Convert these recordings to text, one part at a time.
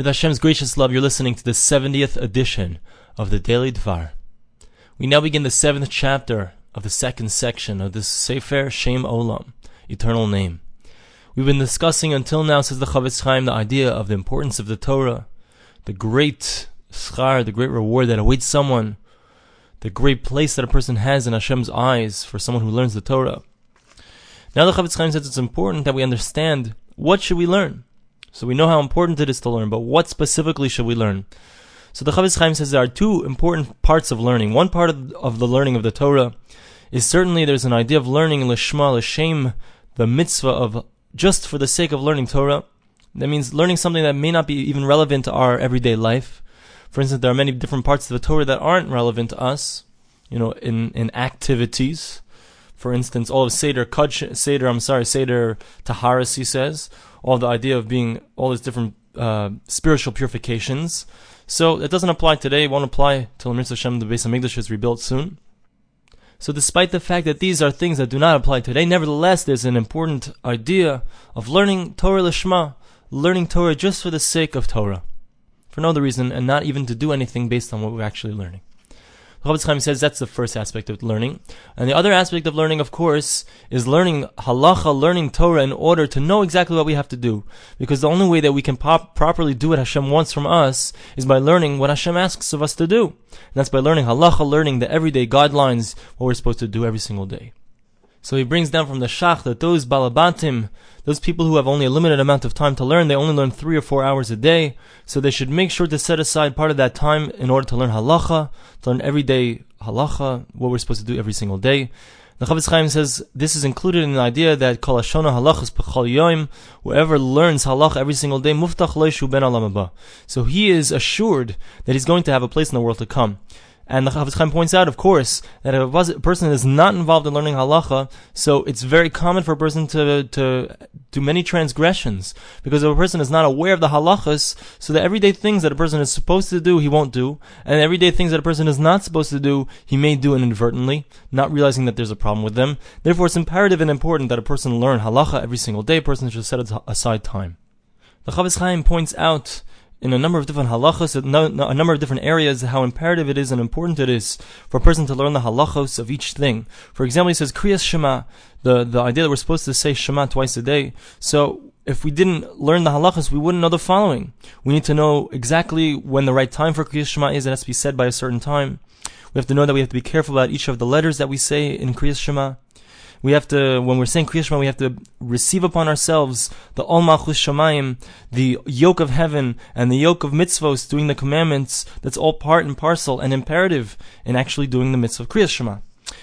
With Hashem's gracious love, you're listening to the 70th edition of the Daily Dvar. We now begin the 7th chapter of the second section of the Sefer Shem Olam, Eternal Name. We've been discussing until now, says the Chafetz Chaim, the idea of the importance of the Torah, the great schar, the great reward that awaits someone, the great place that a person has in Hashem's eyes for someone who learns the Torah. Now the Chafetz Chaim says it's important that we understand what should we learn. So we know how important it is to learn, but what specifically should we learn? So the Chafetz Chaim says there are two important parts of learning. One part of the learning of the Torah is certainly there's an idea of learning Lishma, Lishem, the mitzvah of just for the sake of learning Torah. That means learning something that may not be even relevant to our everyday life. For instance, there are many different parts of the Torah that aren't relevant to us, you know, in activities. For instance, all of Seder Taharos, he says, all the idea of being all these different spiritual purifications. So it doesn't apply today. It won't apply till Eretz Yisrael, the Beis HaMikdash is rebuilt soon. So despite the fact that these are things that do not apply today, nevertheless, there's an important idea of learning Torah Lishma, learning Torah just for the sake of Torah, for no other reason, and not even to do anything based on what we're actually learning. Chafetz Chaim says that's the first aspect of learning. And the other aspect of learning, of course, is learning halacha, learning Torah in order to know exactly what we have to do. Because the only way that we can properly do what Hashem wants from us is by learning what Hashem asks of us to do. And that's by learning halacha, learning the everyday guidelines, what we're supposed to do every single day. So he brings down from the Shach that those balabatim, those people who have only a limited amount of time to learn, they only learn 3 or 4 hours a day, so they should make sure to set aside part of that time in order to learn halacha, to learn everyday halacha, what we're supposed to do every single day. The Chafetz Chaim says this is included in the idea that kol hashana halachas b'chol yoim, whoever learns halacha every single day, muftach leishu ben olam haba. So he is assured that he's going to have a place in the world to come. And the Chafetz Chaim points out, of course, that if a person is not involved in learning halacha, so it's very common for a person to do many transgressions. Because if a person is not aware of the halachas, so the everyday things that a person is supposed to do, he won't do. And everyday things that a person is not supposed to do, he may do inadvertently, not realizing that there's a problem with them. Therefore, it's imperative and important that a person learn halacha every single day. A person should set aside time. The Chafetz Chaim points out in a number of different halachos, a number of different areas, how imperative it is and important it is for a person to learn the halachos of each thing. For example, he says, Kriyas Shema, the idea that we're supposed to say Shema twice a day. So if we didn't learn the halachos, we wouldn't know the following. We need to know exactly when the right time for Kriyas Shema is. It has to be said by a certain time. We have to know that we have to be careful about each of the letters that we say in Kriyas Shema. We have to, when we're saying Kriyas Shema, we have to receive upon ourselves the Ol Malchus Shamayim, the yoke of heaven, and the yoke of mitzvos, doing the commandments. That's all part and parcel and imperative in actually doing the mitzvah of Kriyas Shema.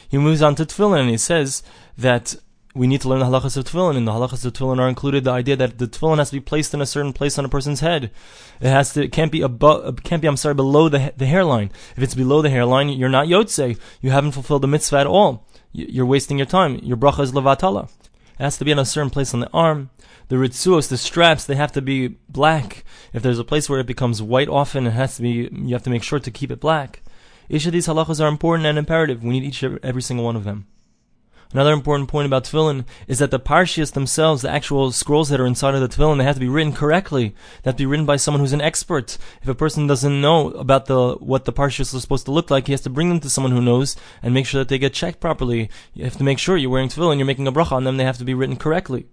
He moves on to Tefillin, and he says that we need to learn the halachas of Tefillin. In the halachas of Tefillin are included the idea that the Tefillin has to be placed in a certain place on a person's head. It can't be below the hairline. If it's below the hairline, you're not Yotzei. You haven't fulfilled the mitzvah at all. You're wasting your time. Your bracha is levatala. It has to be in a certain place on the arm. The ritzuos, the straps, they have to be black. If there's a place where it becomes white often, it has to be, you have to make sure to keep it black. Each of these halachas are important and imperative. We need every single one of them. Another important point about tefillin is that the Parshiyos themselves, the actual scrolls that are inside of the tefillin, they have to be written correctly. They have to be written by someone who's an expert. If a person doesn't know about what the Parshiyos are supposed to look like, he has to bring them to someone who knows and make sure that they get checked properly. You have to make sure you're wearing tefillin, you're making a bracha on them, they have to be written correctly.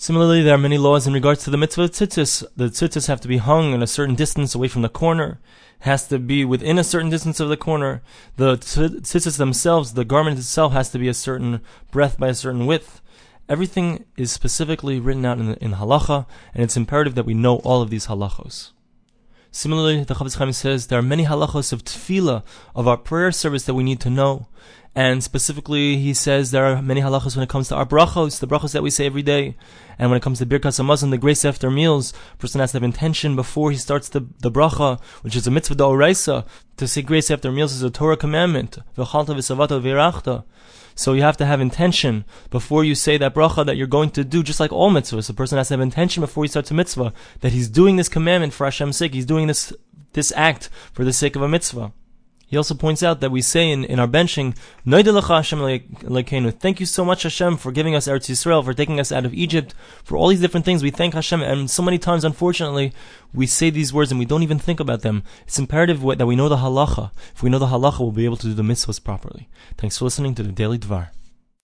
Similarly, there are many laws in regards to the mitzvah of tzitzis. The tzitzis have to be hung in a certain distance away from the corner. It has to be within a certain distance of the corner. The tzitzis themselves, the garment itself, has to be a certain breadth by a certain width. Everything is specifically written out in halacha, and it's imperative that we know all of these halachos. Similarly, the Chafetz Chaim says there are many halachos of tefillah, of our prayer service, that we need to know. And specifically, he says there are many halachos when it comes to our brachos, the brachos that we say every day. And when it comes to birkas hamazon, the grace after meals, a person has to have intention before he starts the bracha, which is a mitzvah d'oraisa. To say grace after meals is a Torah commandment. V'chalta v'savata v'irachta. So you have to have intention before you say that bracha that you're going to do, just like all mitzvahs. A person has to have intention before he starts a mitzvah, that he's doing this commandment for Hashem's sake. He's doing this act for the sake of a mitzvah. He also points out that we say in our benching, Noida lecha Hashem lekeinu. Thank you so much, Hashem, for giving us Eretz Yisrael, for taking us out of Egypt, for all these different things. We thank Hashem, and so many times, unfortunately, we say these words and we don't even think about them. It's imperative that we know the halacha. If we know the halacha, we'll be able to do the mitzvahs properly. Thanks for listening to the Daily Dvar.